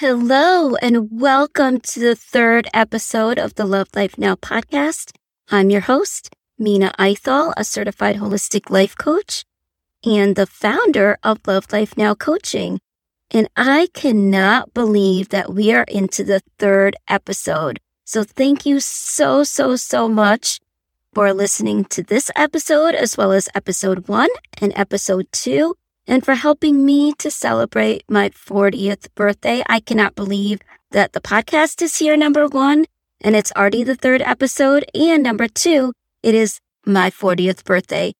Hello and welcome to the third episode of the Love Life Now podcast. I'm your host, Meena Aithal, a certified holistic life coach and the founder of Love Life Now Coaching. And I cannot believe that we are into the third episode. So thank you so much for listening to this episode, as well as episode 1 and episode 2. And for helping me to celebrate my 40th birthday. I cannot believe that the podcast is here, number 1, and it's already the third episode. And number 2, it is my 40th birthday.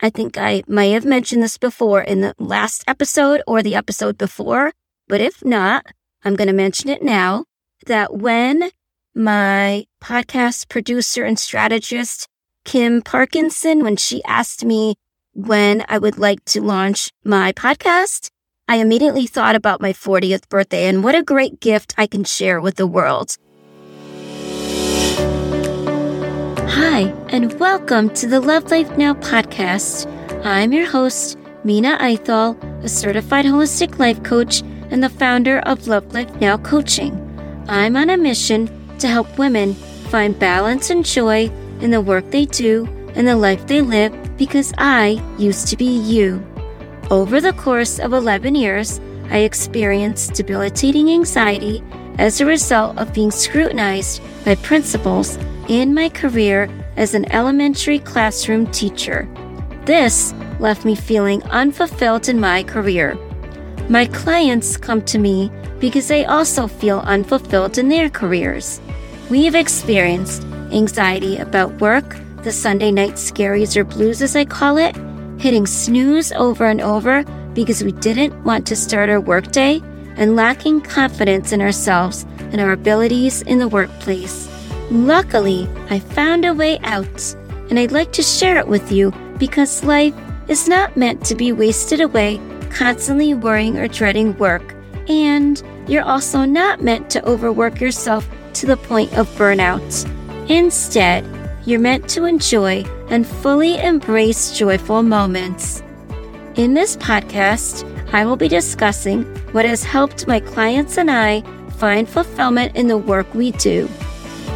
I think I may have mentioned this before in the last episode or the episode before, but if not, I'm going to mention it now, that when my podcast producer and strategist, Kim Parkinson, when she asked me when I would like to launch my podcast, I immediately thought about my 40th birthday and what a great gift I can share with the world. Hi, and welcome to the Love Life Now podcast. I'm your host, Meena Aithal, a certified holistic life coach and the founder of Love Life Now Coaching. I'm on a mission to help women find balance and joy in the work they do and the life they live, because I used to be you. Over the course of 11 years, I experienced debilitating anxiety as a result of being scrutinized by principals in my career as an elementary classroom teacher. This left me feeling unfulfilled in my career. My clients come to me because they also feel unfulfilled in their careers. We have experienced anxiety about work, the Sunday night scaries or blues as I call it, hitting snooze over and over because we didn't want to start our workday, and lacking confidence in ourselves and our abilities in the workplace. Luckily, I found a way out, and I'd like to share it with you because life is not meant to be wasted away constantly worrying or dreading work, and you're also not meant to overwork yourself to the point of burnout. Instead, you're meant to enjoy and fully embrace joyful moments. In this podcast, I will be discussing what has helped my clients and I find fulfillment in the work we do.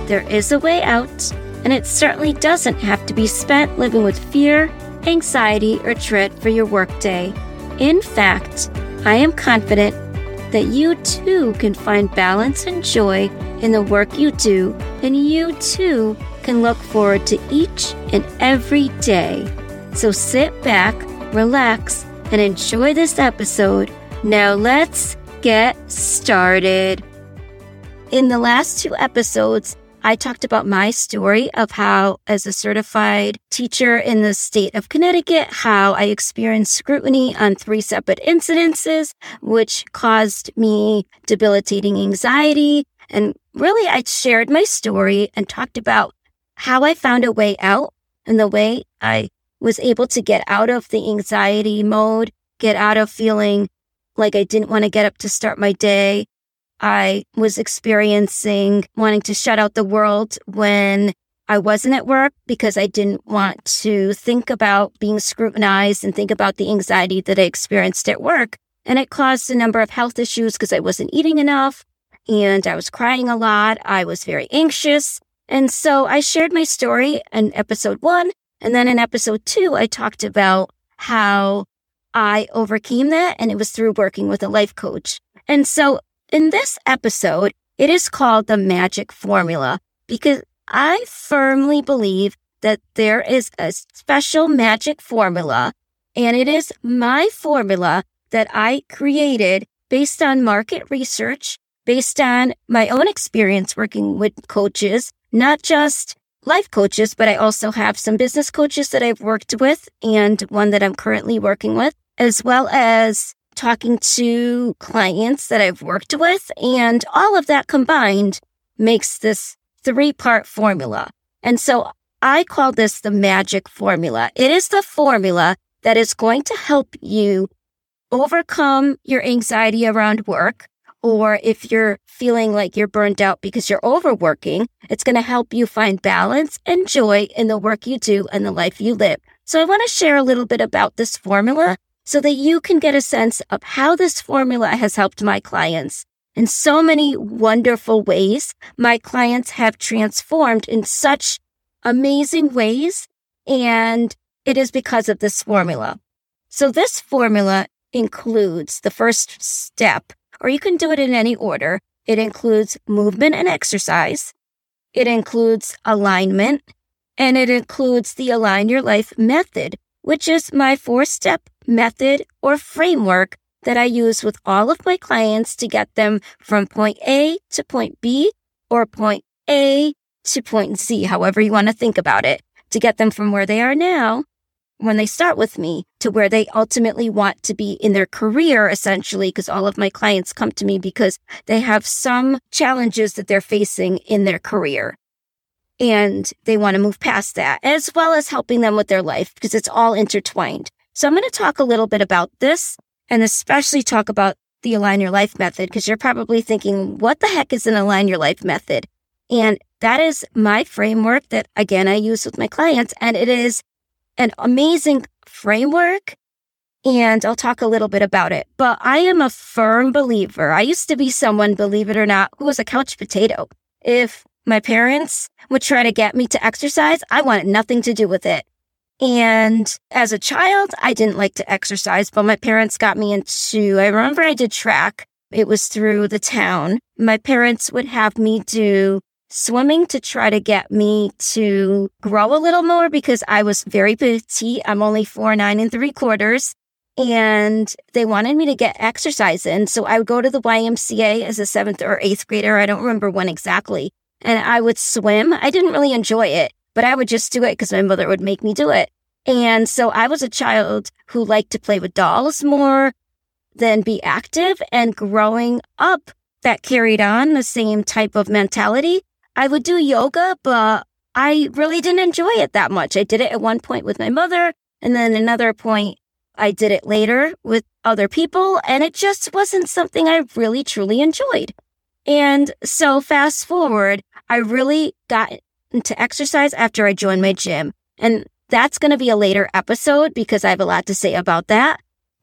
There is a way out, and it certainly doesn't have to be spent living with fear, anxiety, or dread for your workday. In fact, I am confident that you too can find balance and joy in the work you do, and you too can look forward to each and every day. So sit back, relax, and enjoy this episode. Now let's get started. In the last 2 episodes, I talked about my story of how, as a certified teacher in the state of Connecticut, how I experienced scrutiny on 3 separate incidences, which caused me debilitating anxiety. And really, I shared my story and talked about how I found a way out and the way I was able to get out of the anxiety mode, get out of feeling like I didn't want to get up to start my day. I was experiencing wanting to shut out the world when I wasn't at work because I didn't want to think about being scrutinized and think about the anxiety that I experienced at work. And it caused a number of health issues because I wasn't eating enough and I was crying a lot. I was very anxious. And so I shared my story in episode 1, and then in episode 2, I talked about how I overcame that, and it was through working with a life coach. And so in this episode, it is called the magic formula, because I firmly believe that there is a special magic formula, and it is my formula that I created based on market research, based on my own experience working with coaches. Not just life coaches, but I also have some business coaches that I've worked with and one that I'm currently working with, as well as talking to clients that I've worked with. And all of that combined makes this 3-part formula. And so I call this the magic formula. It is the formula that is going to help you overcome your anxiety around work. Or if you're feeling like you're burned out because you're overworking, it's going to help you find balance and joy in the work you do and the life you live. So I want to share a little bit about this formula so that you can get a sense of how this formula has helped my clients. in so many wonderful ways. My clients have transformed in such amazing ways, and it is because of this formula. So this formula includes the first step, or you can do it in any order. It includes movement and exercise. It includes alignment, and it includes the Align Your Life method, which is my 4-step method or framework that I use with all of my clients to get them from point A to point B, or point A to point Z, however you want to think about it, to get them from where they are now when they start with me to where they ultimately want to be in their career, essentially, because all of my clients come to me because they have some challenges that they're facing in their career and they want to move past that, as well as helping them with their life because it's all intertwined. So I'm going to talk a little bit about this and especially talk about the Align Your Life method, because you're probably thinking, what the heck is an Align Your Life method? And that is my framework that, again, I use with my clients, and it is an amazing framework, and I'll talk a little bit about it. But I am a firm believer. I used to be someone, believe it or not, who was a couch potato. If my parents would try to get me to exercise, I wanted nothing to do with it. And as a child, I didn't like to exercise, but my parents got me into, I remember I did track. It was through the town. My parents would have me do swimming to try to get me to grow a little more because I was very petite. I'm only 4'9¾", and they wanted me to get exercise in. So I would go to the YMCA as a 7th or 8th grader. I don't remember when exactly. And I would swim. I didn't really enjoy it, but I would just do it because my mother would make me do it. And so I was a child who liked to play with dolls more than be active. And growing up, that carried on the same type of mentality. I would do yoga, but I really didn't enjoy it that much. I did it at one point with my mother, and then another point I did it later with other people, and it just wasn't something I really truly enjoyed. And so fast forward, I really got into exercise after I joined my gym. And that's going to be a later episode because I have a lot to say about that.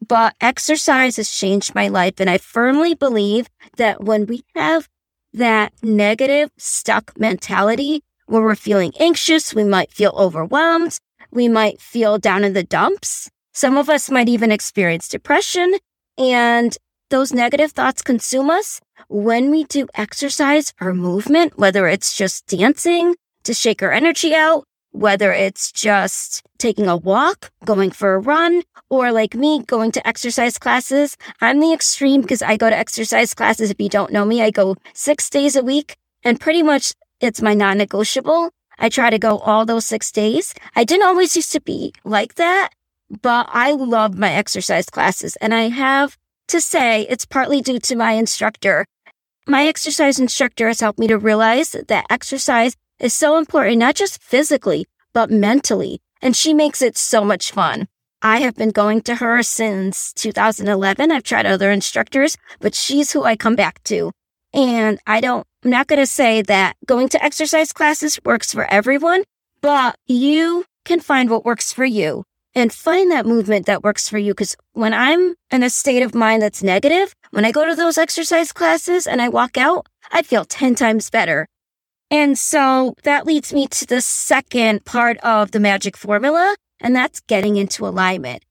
But exercise has changed my life, and I firmly believe that when we have that negative, stuck mentality where we're feeling anxious, we might feel overwhelmed, we might feel down in the dumps. Some of us might even experience depression, and those negative thoughts consume us. When we do exercise or movement, whether it's just dancing to shake our energy out, whether it's just taking a walk, going for a run, or like me, going to exercise classes. I'm the extreme because I go to exercise classes. If you don't know me, I go 6 days a week, and pretty much it's my non-negotiable. I try to go all those 6 days. I didn't always used to be like that, but I love my exercise classes. And I have to say it's partly due to my instructor. My exercise instructor has helped me to realize that exercise is so important, not just physically, but mentally. And she makes it so much fun. I have been going to her since 2011. I've tried other instructors, but she's who I come back to. And I'm not going to say that going to exercise classes works for everyone, but you can find what works for you and find that movement that works for you. Because when I'm in a state of mind that's negative, when I go to those exercise classes and I walk out, I feel 10 times better. And so that leads me to the second part of the magic formula, and that's getting into alignment.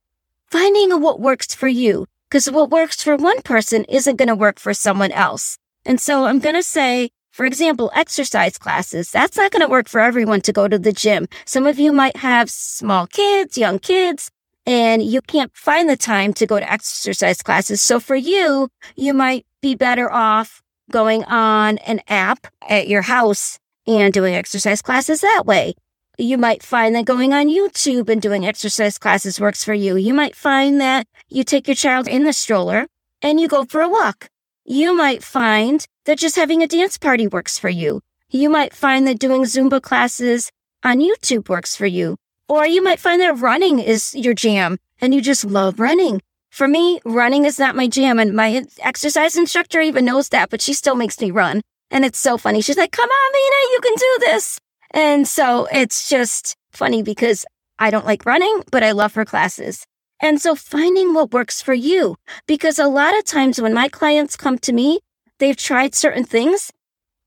Finding what works for you, because what works for one person isn't going to work for someone else. And so I'm going to say, for example, exercise classes. That's not going to work for everyone to go to the gym. Some of you might have small kids, young kids, and you can't find the time to go to exercise classes. So for you, you might be better off going on an app at your house and doing exercise classes that way. You might find that going on YouTube and doing exercise classes works for you. You might find that you take your child in the stroller and you go for a walk. You might find that just having a dance party works for you. You might find that doing Zumba classes on YouTube works for you. Or you might find that running is your jam and you just love running. For me, running is not my jam, and my exercise instructor even knows that, but she still makes me run. And it's so funny. She's like, come on, Meena, you can do this. And so it's just funny because I don't like running, but I love her classes. And so finding what works for you, because a lot of times when my clients come to me, they've tried certain things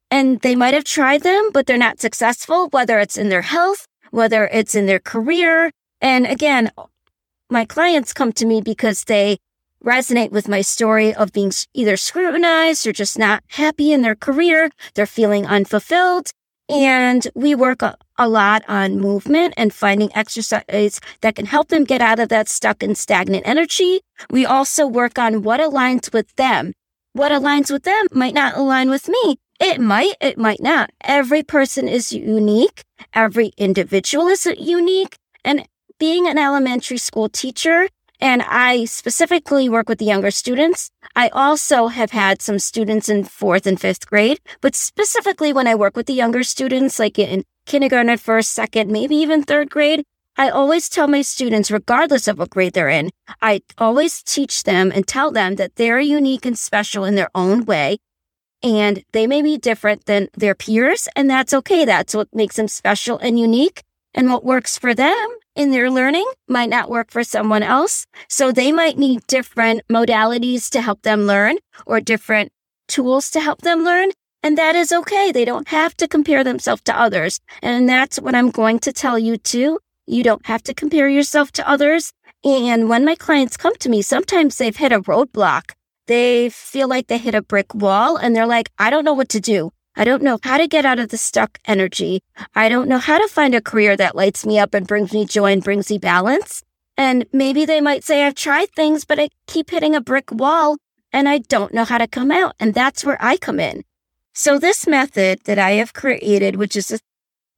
and they might have tried them, but they're not successful, whether it's in their health, whether it's in their career. And again, my clients come to me because they resonate with my story of being either scrutinized or just not happy in their career. They're feeling unfulfilled. And we work a lot on movement and finding exercise that can help them get out of that stuck and stagnant energy. We also work on what aligns with them. What aligns with them might not align with me. It might not. Every person is unique. Every individual is unique. And being an elementary school teacher, and I specifically work with the younger students. I also have had some students in 4th and 5th grade, but specifically when I work with the younger students, like in kindergarten, 1st, 2nd, maybe even 3rd grade, I always tell my students, regardless of what grade they're in, I always teach them and tell them that they're unique and special in their own way, and they may be different than their peers, and that's okay. That's what makes them special and unique, and what works for them in their learning might not work for someone else. So they might need different modalities to help them learn or different tools to help them learn. And that is okay. They don't have to compare themselves to others. And that's what I'm going to tell you too. You don't have to compare yourself to others. And when my clients come to me, sometimes they've hit a roadblock. They feel like they hit a brick wall and they're like, I don't know what to do. I don't know how to get out of the stuck energy. I don't know how to find a career that lights me up and brings me joy and brings me balance. And maybe they might say, I've tried things, but I keep hitting a brick wall and I don't know how to come out. And that's where I come in. So this method that I have created, which is the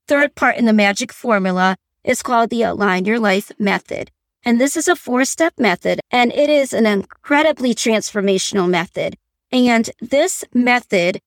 third part in the magic formula, is called the Align Your Life Method. And this is a 4-step method, and it is an incredibly transformational method. And this method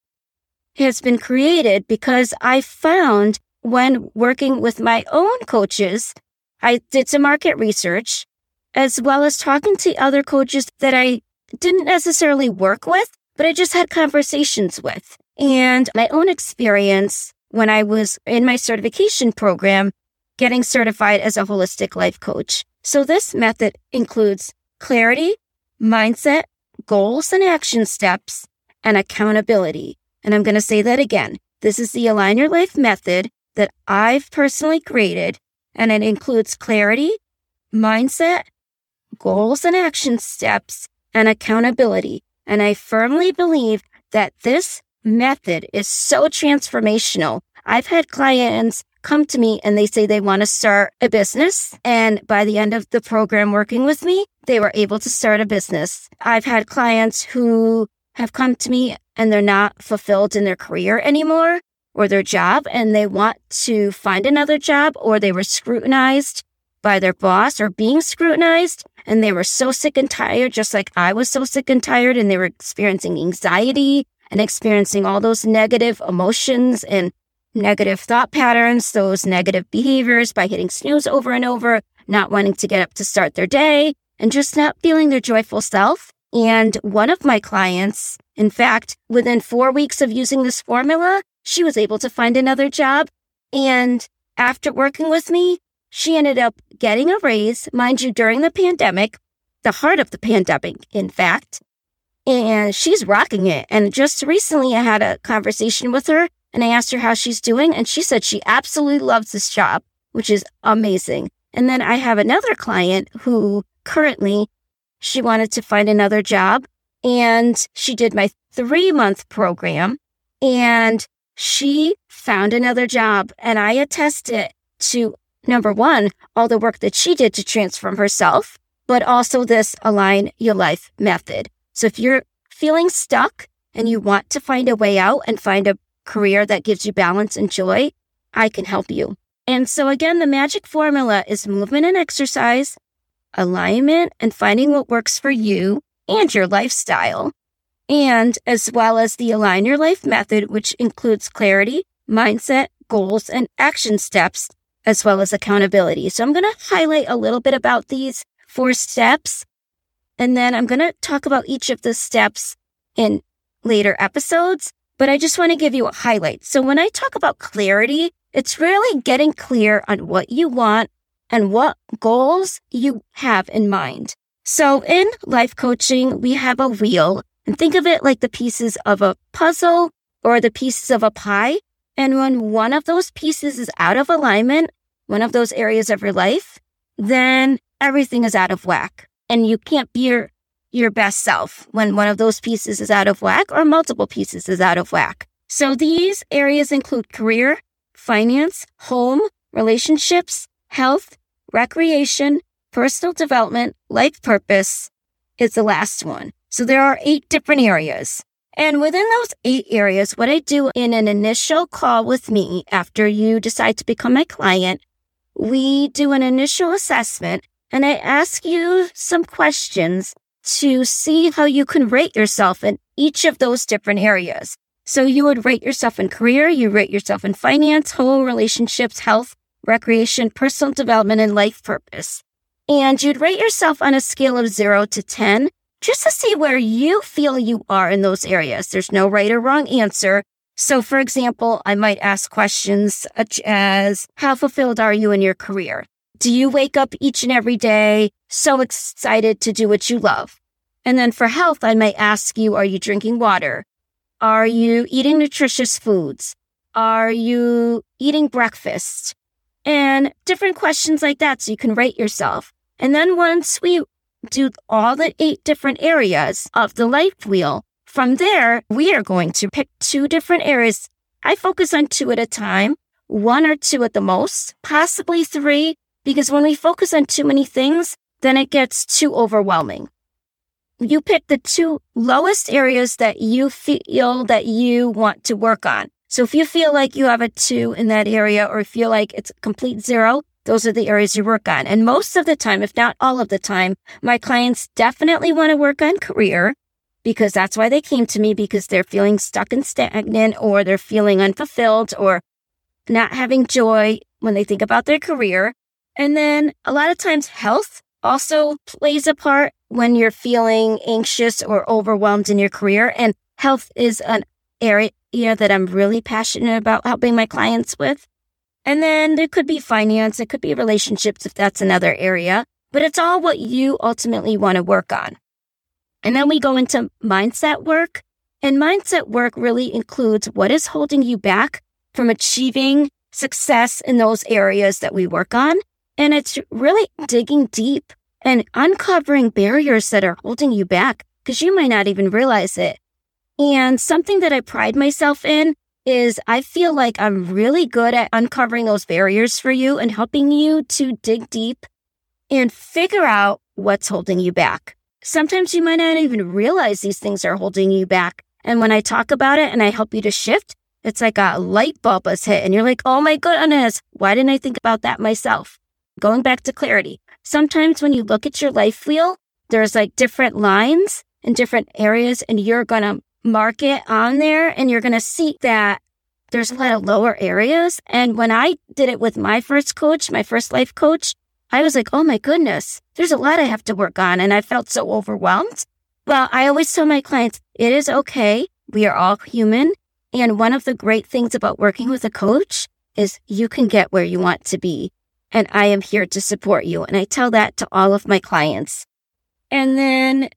has been created because I found when working with my own coaches, I did some market research as well as talking to other coaches that I didn't necessarily work with, but I just had conversations with. And my own experience when I was in my certification program, getting certified as a holistic life coach. So this method includes clarity, mindset, goals and action steps, and accountability. And I'm going to say that again. This is the Align Your Life method that I've personally created, and it includes clarity, mindset, goals and action steps, and accountability. And I firmly believe that this method is so transformational. I've had clients come to me and they say they want to start a business. And by the end of the program working with me, they were able to start a business. I've had clients who have come to me and they're not fulfilled in their career anymore or their job, and they want to find another job, or they were scrutinized by their boss or being scrutinized, and they were so sick and tired, just like I was so sick and tired, and they were experiencing anxiety and experiencing all those negative emotions and negative thought patterns, those negative behaviors by hitting snooze over and over, not wanting to get up to start their day, and just not feeling their joyful self. And one of my clients, in fact, within 4 weeks of using this formula, she was able to find another job. And after working with me, she ended up getting a raise, mind you, during the pandemic, the heart of the pandemic, in fact. And she's rocking it. And just recently, I had a conversation with her and I asked her how she's doing. And she said she absolutely loves this job, which is amazing. And then I have another client who currently, she wanted to find another job, and she did my 3-month program and she found another job. And I attest it to, number one, all the work that she did to transform herself, but also this Align Your Life method. So if you're feeling stuck and you want to find a way out and find a career that gives you balance and joy, I can help you. And so again, the magic formula is movement and exercise, alignment and finding what works for you and your lifestyle, and as well as the Align Your Life method, which includes clarity, mindset, goals, and action steps, as well as accountability. So I'm going to highlight a little bit about these 4 steps, and then I'm going to talk about each of the steps in later episodes, but I just want to give you a highlight. So when I talk about clarity, it's really getting clear on what you want and what goals you have in mind. So in life coaching, we have a wheel And think of it like the pieces of a puzzle or the pieces of a pie. And when one of those pieces is out of alignment, one of those areas of your life, then everything is out of whack. And you can't be your best self when one of those pieces is out of whack or multiple pieces is out of whack. So these areas include career, finance, home, relationships, health, recreation, personal development, life purpose is the last one. So there are 8 different areas. And within those 8 areas, what I do in an initial call with me after you decide to become my client, we do an initial assessment and I ask you some questions to see how you can rate yourself in each of those different areas. So you would rate yourself in career, you rate yourself in finance, home, relationships, health, recreation, personal development, and life purpose. And you'd rate yourself on a scale of 0 to 10, just to see where you feel you are in those areas. There's no right or wrong answer. So for example, I might ask questions such as, how fulfilled are you in your career? Do you wake up each and every day so excited to do what you love? And then for health, I might ask you, are you drinking water? Are you eating nutritious foods? Are you eating breakfast? And different questions like that so you can rate yourself. And then once we do all the 8 different areas of the life wheel, from there, we are going to pick 2 different areas. I focus on 2 at a time, 1 or 2 at the most, possibly 3, because when we focus on too many things, then it gets too overwhelming. You pick the 2 lowest areas that you feel that you want to work on. So if you feel like you have a 2 in that area or feel like it's a complete 0, those are the areas you work on. And most of the time, if not all of the time, my clients definitely want to work on career because that's why they came to me, because they're feeling stuck and stagnant or they're feeling unfulfilled or not having joy when they think about their career. And then a lot of times health also plays a part when you're feeling anxious or overwhelmed in your career. And health is an area that I'm really passionate about helping my clients with. And then there could be finance, it could be relationships if that's another area, but it's all what you ultimately want to work on. And then we go into mindset work, and mindset work really includes what is holding you back from achieving success in those areas that we work on. And it's really digging deep and uncovering barriers that are holding you back because you might not even realize it. And something that I pride myself in is I feel like I'm really good at uncovering those barriers for you and helping you to dig deep and figure out what's holding you back. Sometimes you might not even realize these things are holding you back. And when I talk about it and I help you to shift, it's like a light bulb was hit and you're like, oh my goodness, why didn't I think about that myself? Going back to clarity. Sometimes when you look at your life wheel, there's like different lines in different areas and you're going to mark it on there and you're going to see that there's a lot of lower areas. And when I did it with my first coach, my first life coach, I was like, oh my goodness, there's a lot I have to work on. And I felt so overwhelmed. Well, I always tell my clients, it is okay. We are all human. And one of the great things about working with a coach is you can get where you want to be. And I am here to support you. And I tell that to all of my clients. And then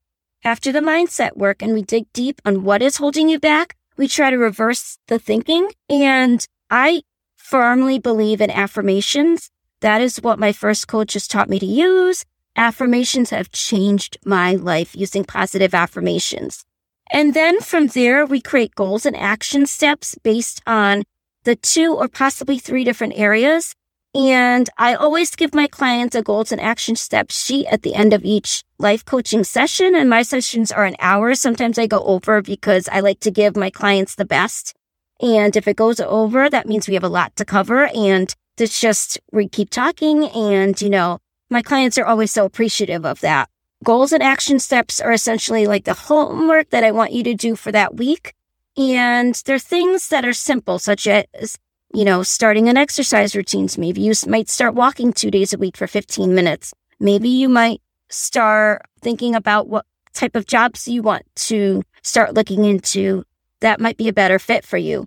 after the mindset work and we dig deep on what is holding you back, we try to reverse the thinking. And I firmly believe in affirmations. That is what my first coach has taught me to use. Affirmations have changed my life using positive affirmations. And then from there, we create goals and action steps based on the 2 or possibly 3 different areas. And I always give my clients a goals and action step sheet at the end of each life coaching session. And my sessions are an hour. Sometimes I go over because I like to give my clients the best. And if it goes over, that means we have a lot to cover. And it's just, we keep talking. And, my clients are always so appreciative of that. Goals and action steps are essentially like the homework that I want you to do for that week. And they're things that are simple, such as, starting an exercise routine. Maybe you might start walking 2 days a week for 15 minutes. Maybe you might start thinking about what type of jobs you want to start looking into that might be a better fit for you.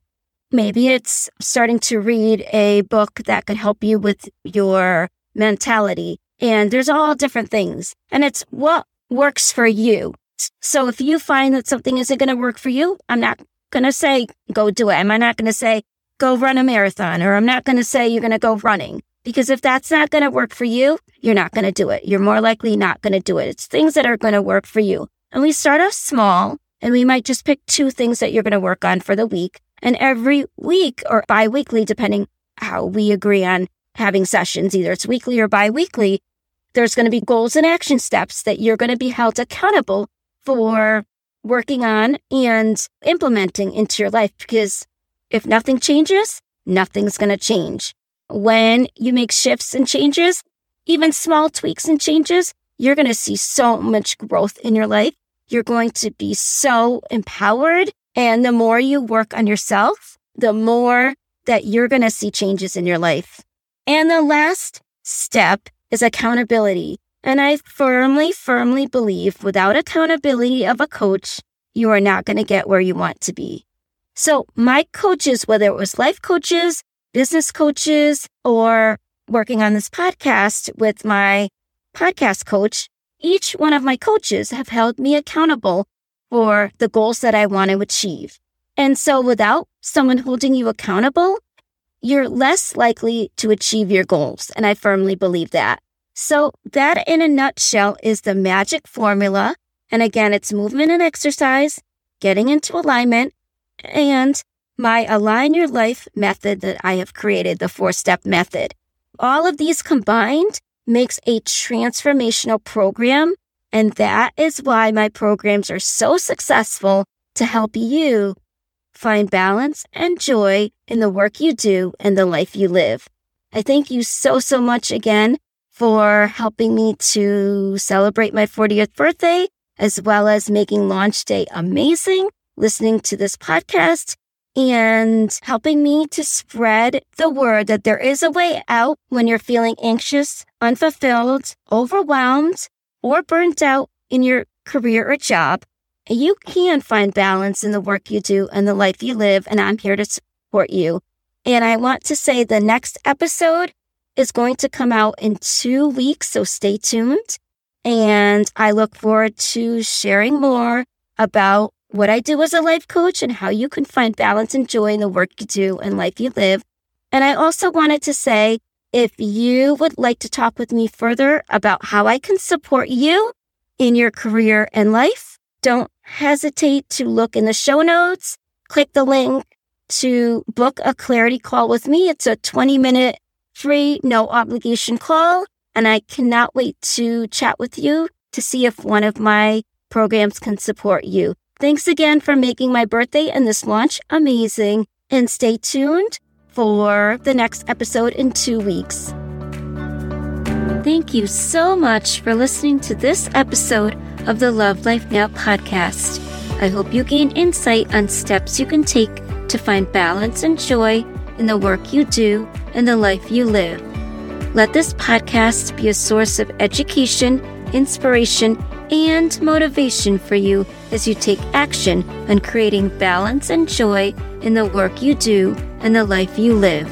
Maybe it's starting to read a book that could help you with your mentality. And there's all different things. And it's what works for you. So if you find that something isn't going to work for you, I'm not going to say, go do it. I'm not going to say, go run a marathon, or I'm not going to say you're going to go running. Because if that's not going to work for you, you're not going to do it. You're more likely not going to do it. It's things that are going to work for you. And we start off small, and we might just pick 2 things that you're going to work on for the week. And every week or bi-weekly, depending how we agree on having sessions, either it's weekly or bi-weekly, there's going to be goals and action steps that you're going to be held accountable for working on and implementing into your life. Because if nothing changes, nothing's going to change. When you make shifts and changes, even small tweaks and changes, you're going to see so much growth in your life. You're going to be so empowered. And the more you work on yourself, the more that you're going to see changes in your life. And the last step is accountability. And I firmly believe without accountability of a coach, you are not going to get where you want to be. So my coaches, whether it was life coaches, business coaches, or working on this podcast with my podcast coach, each one of my coaches have held me accountable for the goals that I want to achieve. And so without someone holding you accountable, you're less likely to achieve your goals. And I firmly believe that. So that in a nutshell is the magic formula. And again, it's movement and exercise, getting into alignment, and my Align Your Life method that I have created, the 4-step method. All of these combined makes a transformational program. And that is why my programs are so successful, to help you find balance and joy in the work you do and the life you live. I thank you so much again for helping me to celebrate my 40th birthday, as well as making launch day amazing, listening to this podcast, and helping me to spread the word that there is a way out when you're feeling anxious, unfulfilled, overwhelmed, or burnt out in your career or job. You can find balance in the work you do and the life you live, and I'm here to support you. And I want to say the next episode is going to come out in 2 weeks, so stay tuned. And I look forward to sharing more about what I do as a life coach and how you can find balance and joy in the work you do and life you live. And I also wanted to say, if you would like to talk with me further about how I can support you in your career and life, don't hesitate to look in the show notes, click the link to book a clarity call with me. It's a 20-minute free, no obligation call, and I cannot wait to chat with you to see if one of my programs can support you. Thanks again for making my birthday and this launch amazing, and stay tuned for the next episode in 2 weeks. Thank you so much for listening to this episode of the Love Life Now podcast. I hope you gain insight on steps you can take to find balance and joy in the work you do and the life you live. Let this podcast be a source of education, inspiration, and motivation for you as you take action on creating balance and joy in the work you do and the life you live.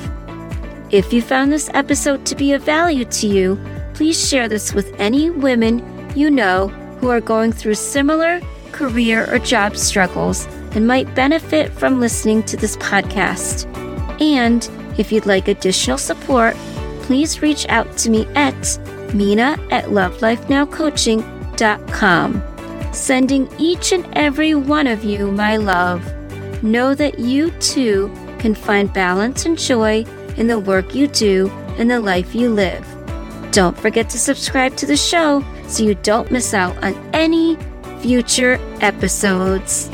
If you found this episode to be of value to you, please share this with any women you know who are going through similar career or job struggles and might benefit from listening to this podcast. And if you'd like additional support, please reach out to me at meena@lovelifenowcoaching.com. Sending each and every one of you my love. Know that you too can find balance and joy in the work you do and the life you live. Don't forget to subscribe to the show so you don't miss out on any future episodes.